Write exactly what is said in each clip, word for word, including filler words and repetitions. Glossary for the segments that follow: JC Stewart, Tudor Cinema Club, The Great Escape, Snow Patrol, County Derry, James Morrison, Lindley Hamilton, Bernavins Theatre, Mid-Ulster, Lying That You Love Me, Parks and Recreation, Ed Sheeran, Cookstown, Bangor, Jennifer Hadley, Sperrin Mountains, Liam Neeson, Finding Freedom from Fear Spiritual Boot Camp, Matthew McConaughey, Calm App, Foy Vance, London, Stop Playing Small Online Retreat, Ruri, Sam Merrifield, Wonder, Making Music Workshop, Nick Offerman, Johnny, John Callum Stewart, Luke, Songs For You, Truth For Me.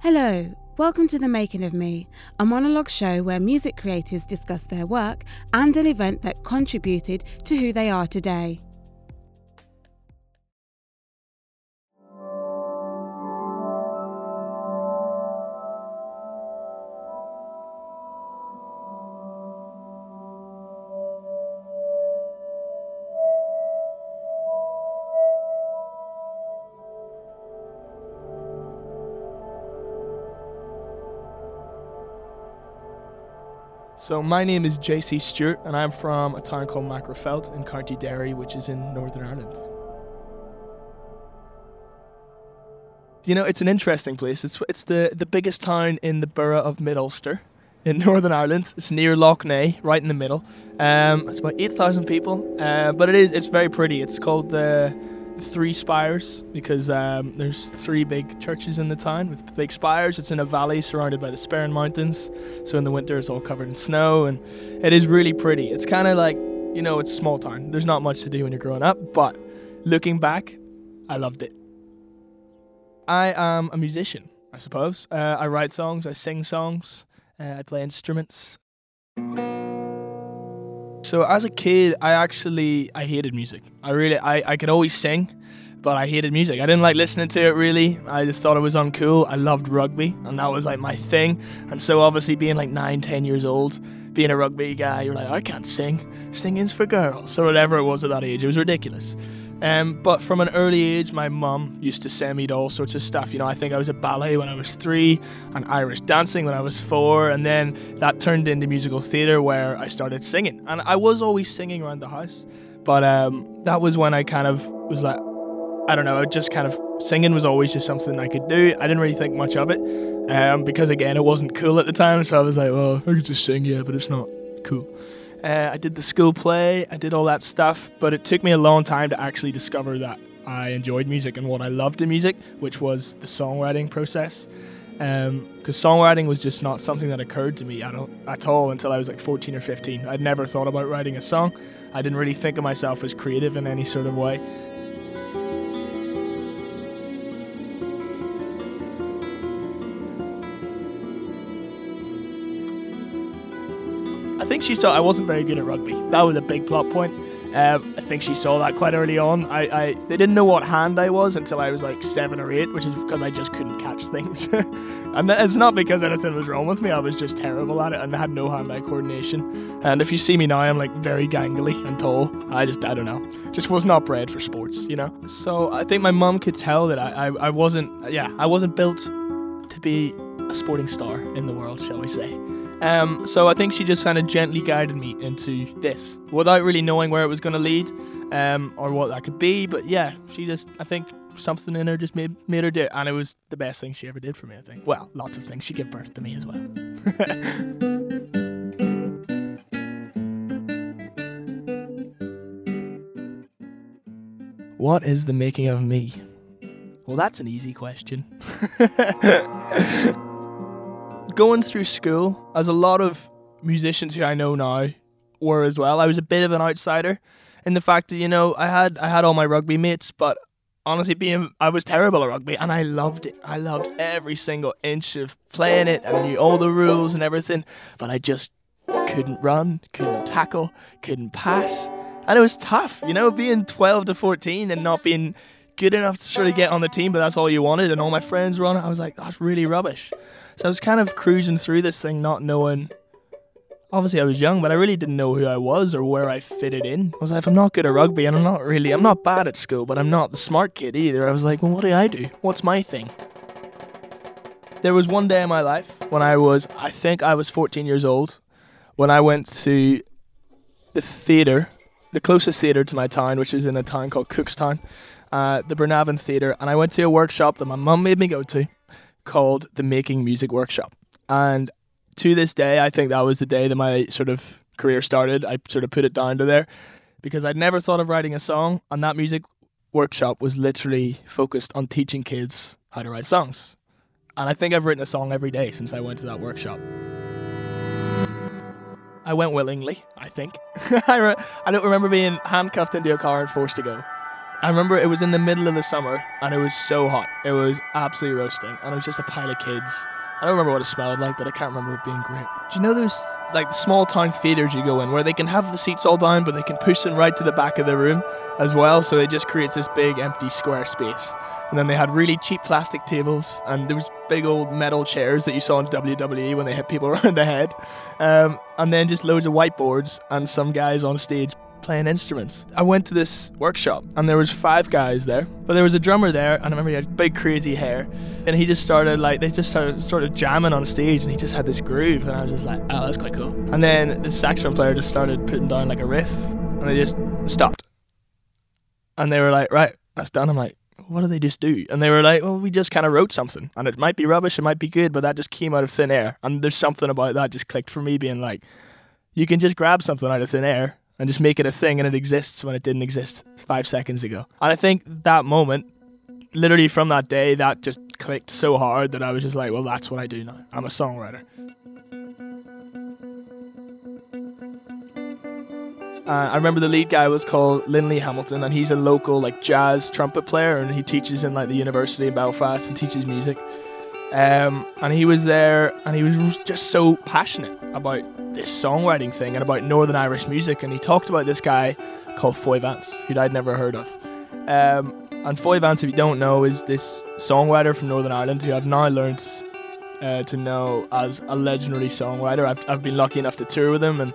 Hello, welcome to The Making of Me, a monologue show where music creators discuss their work and an event that contributed to who they are today. So my name is J C Stewart and I'm from a town called Magherafelt in County Derry, which is in Northern Ireland. You know, it's an interesting place. It's it's the, the biggest town in the borough of Mid-Ulster in Northern Ireland. It's near Lough Neagh, right in the middle. Um, it's about eight thousand people, uh, but it is it's very pretty. It's called the uh, Three Spires because um, there's three big churches in the town with big spires. It's in a valley surrounded by the Sperrin Mountains, so in the winter it's all covered in snow, and it is really pretty. It's kind of like, you know, it's small town. There's not much to do when you're growing up, but looking back, I loved it. I am a musician, I suppose. Uh, I write songs, I sing songs, uh, I play instruments. So as a kid, I actually, I hated music. I really, I, I could always sing, but I hated music. I didn't like listening to it really. I just thought it was uncool. I loved rugby and that was like my thing. And so obviously being like nine, ten years old, being a rugby guy, you're like, I can't sing. Singing's for girls or whatever it was at that age. It was ridiculous. Um, but from an early age, my mum used to send me to all sorts of stuff. You know, I think I was at ballet when I was three, and Irish dancing when I was four, and then that turned into musical theatre where I started singing. And I was always singing around the house, but um, that was when I kind of was like, I don't know, just kind of singing was always just something I could do. I didn't really think much of it um, because, again, it wasn't cool at the time, so I was like, well, I could just sing, yeah, but it's not cool. Uh, I did the school play, I did all that stuff, but it took me a long time to actually discover that I enjoyed music and what I loved in music, which was the songwriting process. Because um, songwriting was just not something that occurred to me at, at all until I was like fourteen or fifteen. I'd never thought about writing a song. I didn't really think of myself as creative in any sort of way. I think she saw I wasn't very good at rugby. That was a big plot point. Um, I think she saw that quite early on. I, I they didn't know what hand I was until I was like seven or eight, which is because I just couldn't catch things. And it's not because anything was wrong with me. I was just terrible at it and had no hand-eye coordination. And if you see me now, I'm like very gangly and tall. I just I don't know. Just was not bred for sports, you know. So I think my mum could tell that I, I I wasn't yeah I wasn't built to be a sporting star in the world, shall we say. Um, so I think she just kind of gently guided me into this without really knowing where it was going to lead um, or what that could be. But yeah, she just, I think something in her just made, made her do it. And it was the best thing she ever did for me, I think. Well, lots of things. She gave birth to me as well. What is the making of me? Well, that's an easy question. Going through school, as a lot of musicians who I know now were as well, I was a bit of an outsider in the fact that, you know, I had I had all my rugby mates, but honestly, being I was terrible at rugby, and I loved it. I loved every single inch of playing it. I knew all the rules and everything, but I just couldn't run, couldn't tackle, couldn't pass, and it was tough, you know, being twelve to fourteen and not being good enough to sort of get on the team, but that's all you wanted, and all my friends were on it. I was like, that's really rubbish. So I was kind of cruising through this thing not knowing, obviously I was young, but I really didn't know who I was or where I fitted in. I was like, if I'm not good at rugby and I'm not really, I'm not bad at school, but I'm not the smart kid either. I was like, well, what do I do? What's my thing? There was one day in my life when I was, I think I was fourteen years old, when I went to the theatre, the closest theatre to my town, which is in a town called Cookstown, uh, the Bernavins Theatre, and I went to a workshop that my mum made me go to, called the Making Music Workshop. And to this day, I think that was the day that my sort of career started. I sort of put it down to there because I'd never thought of writing a song, and that music workshop was literally focused on teaching kids how to write songs. And I think I've written a song every day since I went to that workshop. I went willingly, I think. I, re- I don't remember being handcuffed into a car and forced to go. I remember it was in the middle of the summer and it was so hot. It was absolutely roasting and it was just a pile of kids. I don't remember what it smelled like, but I can't remember it being great. Do you know those like small town theatres you go in where they can have the seats all down but they can push them right to the back of the room as well, so it just creates this big empty square space. And then they had really cheap plastic tables and there was big old metal chairs that you saw in W W E when they hit people around the head. Um, and then just loads of whiteboards and some guys on stage playing instruments. I went to this workshop and there was five guys there, but there was a drummer there and I remember he had big crazy hair and he just started like, they just started sort of jamming on stage and he just had this groove and I was just like, oh, that's quite cool. And then the saxophone player just started putting down like a riff and they just stopped. And they were like, right, that's done. I'm like, what did they just do? And they were like, well, we just kind of wrote something and it might be rubbish, it might be good, but that just came out of thin air. And there's something about that just clicked for me, being like, you can just grab something out of thin air and just make it a thing, and it exists when it didn't exist five seconds ago. And I think that moment, literally from that day, that just clicked so hard that I was just like, well, that's what I do now. I'm a songwriter. Uh, I remember the lead guy was called Lindley Hamilton, and he's a local like jazz trumpet player, and he teaches in like the university in Belfast and teaches music. Um, and he was there, and he was just so passionate about this songwriting thing and about Northern Irish music, and he talked about this guy called Foy Vance, who I'd never heard of. Um, and Foy Vance, if you don't know, is this songwriter from Northern Ireland who I've now learned uh, to know as a legendary songwriter. I've I've been lucky enough to tour with him, and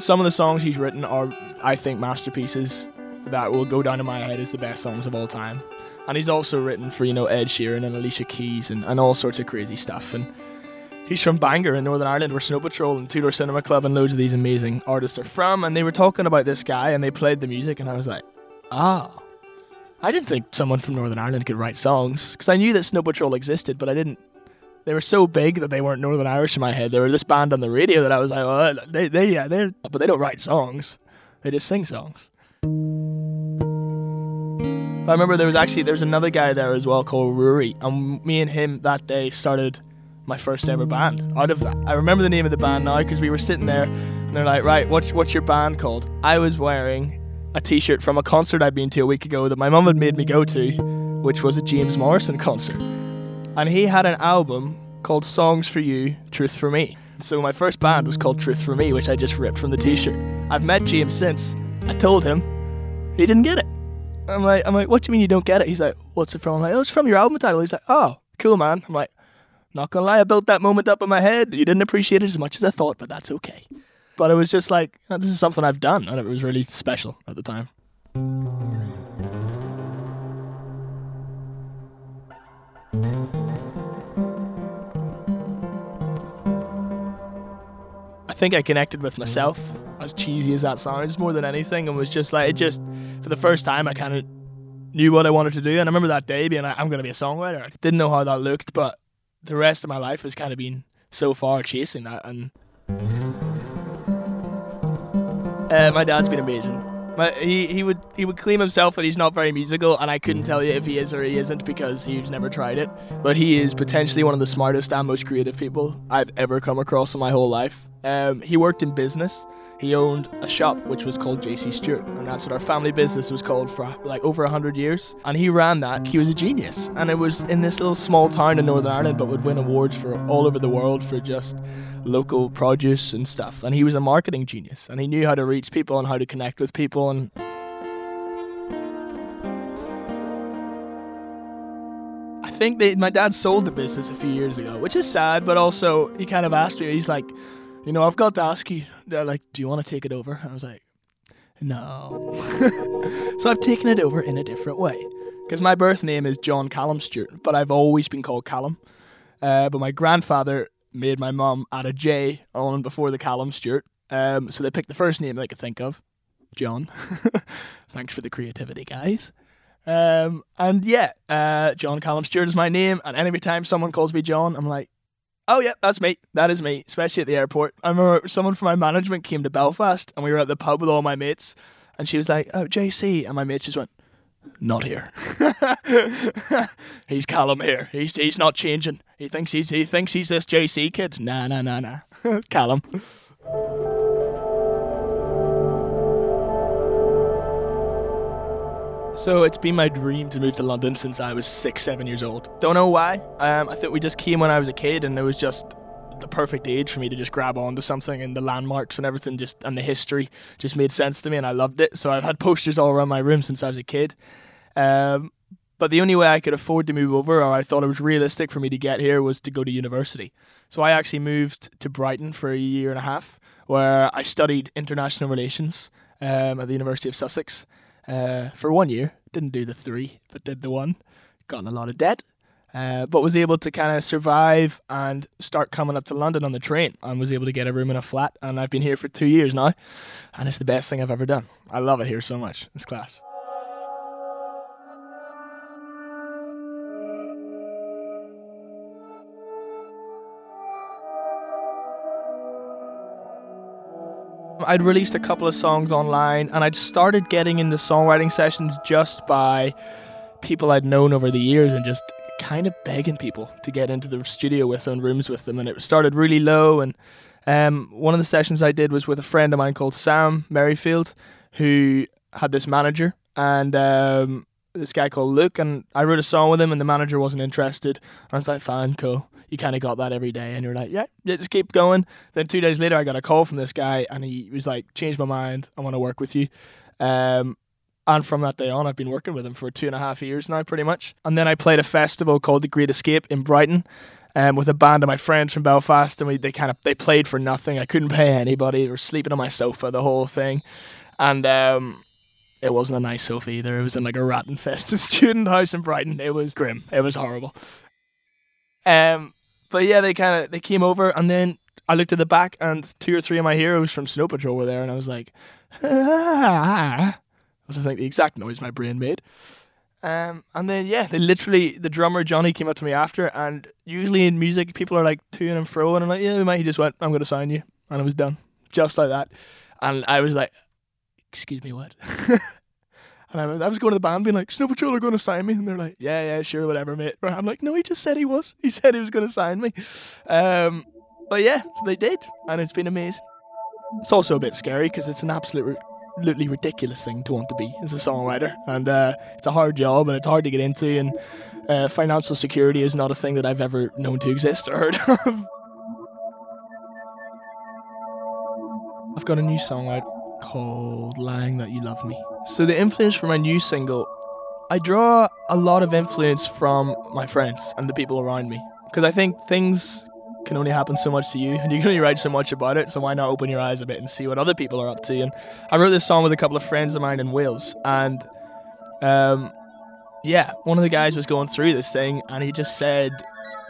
some of the songs he's written are, I think, masterpieces that will go down in my head as the best songs of all time. And he's also written for, you know, Ed Sheeran and Alicia Keys and, and all sorts of crazy stuff. And he's from Bangor in Northern Ireland, where Snow Patrol and Tudor Cinema Club and loads of these amazing artists are from. And they were talking about this guy and they played the music and I was like, ah, oh, I didn't think someone from Northern Ireland could write songs, because I knew that Snow Patrol existed, but I didn't. They were so big that they weren't Northern Irish in my head. They were this band on the radio that I was like, oh, they, they, yeah, they're, but they don't write songs. They just sing songs. I remember there was actually, there was another guy there as well called Ruri, and me and him that day started my first ever band out of that. I remember the name of the band now because we were sitting there and they're like, right, what's, what's your band called? I was wearing a t-shirt from a concert I'd been to a week ago that my mum had made me go to, which was a James Morrison concert. And he had an album called Songs For You, Truth For Me. So my first band was called Truth For Me, which I just ripped from the t-shirt. I've met James since. I told him. He didn't get it. I'm like, I'm like, what do you mean you don't get it? He's like, what's it from? I'm like, oh, it's from your album title. He's like, oh, cool, man. I'm like, not gonna lie, I built that moment up in my head. You didn't appreciate it as much as I thought, but that's okay. But it was just like, oh, this is something I've done, and it was really special at the time. I think I connected with myself, as cheesy as that sounds, more than anything, and was just like, it just, for the first time, I kind of knew what I wanted to do. And I remember that day being like, I'm going to be a songwriter. I didn't know how that looked, but the rest of my life has kind of been so far chasing that. And uh, my dad's been amazing. My, he, he would he would claim himself that he's not very musical, and I couldn't tell you if he is or he isn't because he's never tried it. But he is potentially one of the smartest and most creative people I've ever come across in my whole life. Um, he worked in business. He owned a shop which was called J C Stewart, and that's what our family business was called for like over a hundred years. And he ran that. He was a genius. And it was in this little small town in Northern Ireland, but would win awards for all over the world for just local produce and stuff. And he was a marketing genius, and he knew how to reach people and how to connect with people. And I think they, my dad sold the business a few years ago, which is sad, but also he kind of asked me, he's like, you know, I've got to ask you, like, do you want to take it over? I was like, no. So I've taken it over in a different way, because my birth name is John Callum Stewart, but I've always been called Callum. Uh, but my grandfather made my mum add a J on before the Callum Stewart. Um, so they picked the first name they could think of, John. Thanks for the creativity, guys. Um, and yeah, uh, John Callum Stewart is my name. And every time someone calls me John, I'm like, oh yeah, that's me. That is me, especially at the airport. I remember someone from my management came to Belfast and we were at the pub with all my mates and she was like, oh, J C. And my mates just went, not here. He's Callum here. He's he's not changing. He thinks he's he thinks he's this J C kid. Nah, nah, nah, nah. Callum. So it's been my dream to move to London since I was six, seven years old. Don't know why. Um, I think we just came when I was a kid, and it was just the perfect age for me to just grab onto something, and the landmarks and everything just and the history just made sense to me, and I loved it. So I've had posters all around my room since I was a kid. Um, but the only way I could afford to move over, or I thought it was realistic for me to get here, was to go to university. So I actually moved to Brighton for a year and a half, where I studied international relations um, at the University of Sussex uh, for one year. Didn't do the three, but did the one. Got in a lot of debt. Uh, but was able to kind of survive and start coming up to London on the train, and was able to get a room in a flat, and I've been here for two years now, and it's the best thing I've ever done. I love it here so much. It's class. I'd released a couple of songs online, and I'd started getting into songwriting sessions just by people I'd known over the years, and just kind of begging people to get into the studio with them, rooms with them, and it started really low. And um, one of the sessions I did was with a friend of mine called Sam Merrifield, who had this manager, and um, this guy called Luke, and I wrote a song with him, and the manager wasn't interested, and I was like, fine, cool. You kind of got that every day, and you're like, yeah, yeah, just keep going. Then two days later I got a call from this guy, and he was like, changed my mind, I want to work with you. um And from that day on, I've been working with him for two and a half years now, pretty much. And then I played a festival called The Great Escape in Brighton um, with a band of my friends from Belfast. And we, they kind of they played for nothing. I couldn't pay anybody. They were sleeping on my sofa, the whole thing. And um, it wasn't a nice sofa either. It was in like a rat infested student house in Brighton. It was grim. It was horrible. Um, but yeah, they kind of they came over, and then I looked at the back, and two or three of my heroes from Snow Patrol were there, and I was like, ah. I was like the exact noise my brain made. Um, and then, yeah, they literally, the drummer Johnny came up to me after, and usually in music, people are like to and fro, and I'm like, yeah, we might. He just went, I'm going to sign you. And I was done, just like that. And I was like, excuse me, what? And I was, I was going to the band being like, Snow Patrol are going to sign me. And they're like, yeah, yeah, sure, whatever, mate. And I'm like, no, he just said he was. He said he was going to sign me. Um, but yeah, so they did. And it's been amazing. It's also a bit scary because it's an absolute absolutely ridiculous thing to want to be as a songwriter, and uh, it's a hard job, and it's hard to get into, and uh, financial security is not a thing that I've ever known to exist or heard of. I've got a new song out called Lying That You Love Me. So the influence for my new single, I draw a lot of influence from my friends and the people around me, because I think things can only happen so much to you, and you can only write so much about it, so why not open your eyes a bit and see what other people are up to. And I wrote this song with a couple of friends of mine in Wales, and um, yeah, one of the guys was going through this thing, and he just said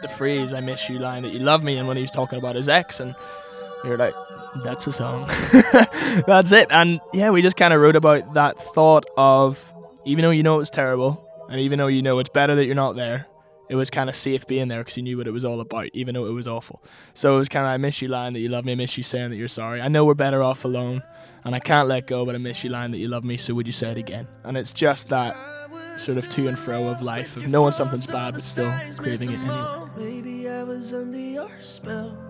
the phrase, I miss you, lying that you love me, and when he was talking about his ex, and you're like, that's a song. That's it. And yeah, we just kind of wrote about that thought of, even though you know it's terrible, and even though you know it's better that you're not there, it was kind of safe being there because you knew what it was all about, even though it was awful. So it was kind of, I miss you lying that you love me, I miss you saying that you're sorry. I know we're better off alone, and I can't let go, but I miss you lying that you love me, so would you say it again? And it's just that sort of to and fro of life, of knowing something's bad but still craving it anyway. Baby, I was under your spell.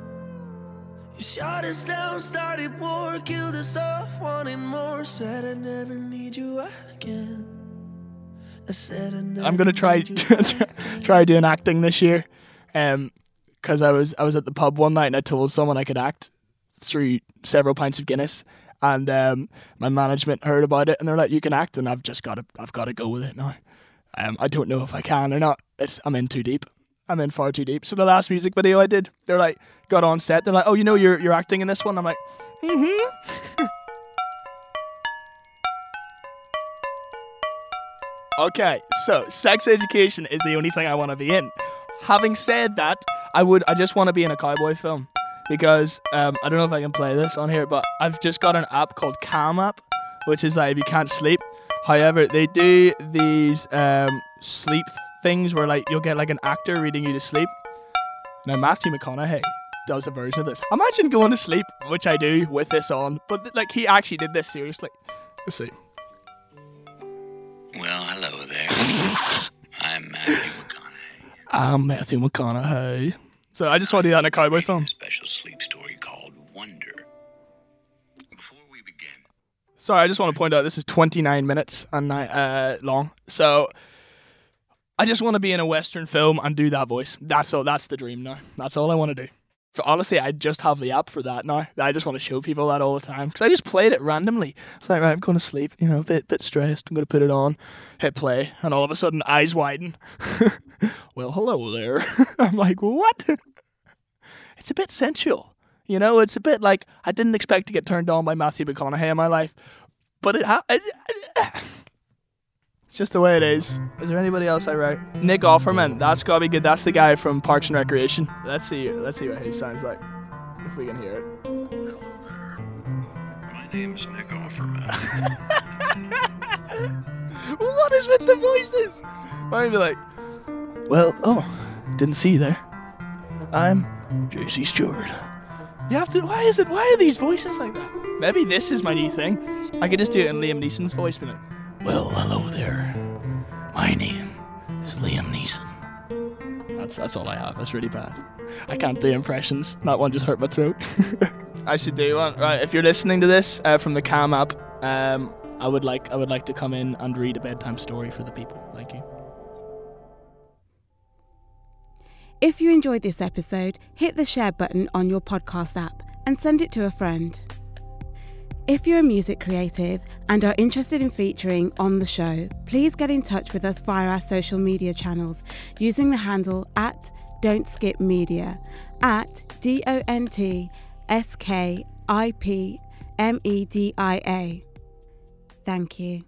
You shot us down, started war, killed us off, wanted more, said I never need you again. I'm gonna try try doing acting this year, um, because I was I was at the pub one night and I told someone I could act through several pints of Guinness, and um, my management heard about it and they're like, you can act, and I've just got to I've got to go with it now. Um, I don't know if I can or not. It's I'm in too deep. I'm in far too deep. So the last music video I did, they're like got on set. They're like, oh, you know you're you're acting in this one. I'm like, mm-hmm. Okay, so sex education is the only thing I want to be in. Having said that, I would I just want to be in a cowboy film, because um, I don't know if I can play this on here, but I've just got an app called Calm App, which is like if you can't sleep. However, they do these um, sleep things where like you'll get like an actor reading you to sleep. Now Matthew McConaughey does a version of this. Imagine going to sleep, which I do with this on, but like he actually did this seriously. Let's see. Well, hello there. I'm Matthew McConaughey. I'm Matthew McConaughey. So I just want to do that in a cowboy film. A special sleep story called Wonder. Before we begin. Sorry, I just want to point out this is twenty-nine minutes and uh, long. So I just want to be in a Western film and do that voice. That's all. That's the dream now. That's all I want to do. For, honestly, I just have the app for that now. I just want to show people that all the time because I just played it randomly. It's like, right, I'm going to sleep, you know, a bit, bit stressed. I'm going to put it on, hit play, and all of a sudden, eyes widen. Well, hello there. I'm like, what? It's a bit sensual. You know, it's a bit like I didn't expect to get turned on by Matthew McConaughey in my life, but it, ha- it, it it's just the way it is. Is there anybody else I write? Nick Offerman. That's gotta be good. That's the guy from Parks and Recreation. Let's see. Let's see what he sounds like. If we can hear it. Hello there. My name's Nick Offerman. What is with the voices? I'd be like, well, oh, didn't see you there. I'm J C Stewart. You have to, why is it, why are these voices like that? Maybe this is my new thing. I could just do it in Liam Neeson's voice, but like, well, hello there. My name is Liam Neeson. That's that's all I have. That's really bad. I can't do impressions. That one just hurt my throat. I should do one. Right, if you're listening to this uh, from the Calm App, um, I would like I would like to come in and read a bedtime story for the people. Thank you. If you enjoyed this episode, hit the share button on your podcast app and send it to a friend. If you're a music creative and are interested in featuring on the show, please get in touch with us via our social media channels using the handle at Don't Skip Media, at D O N T S K I P M E D I A. Thank you.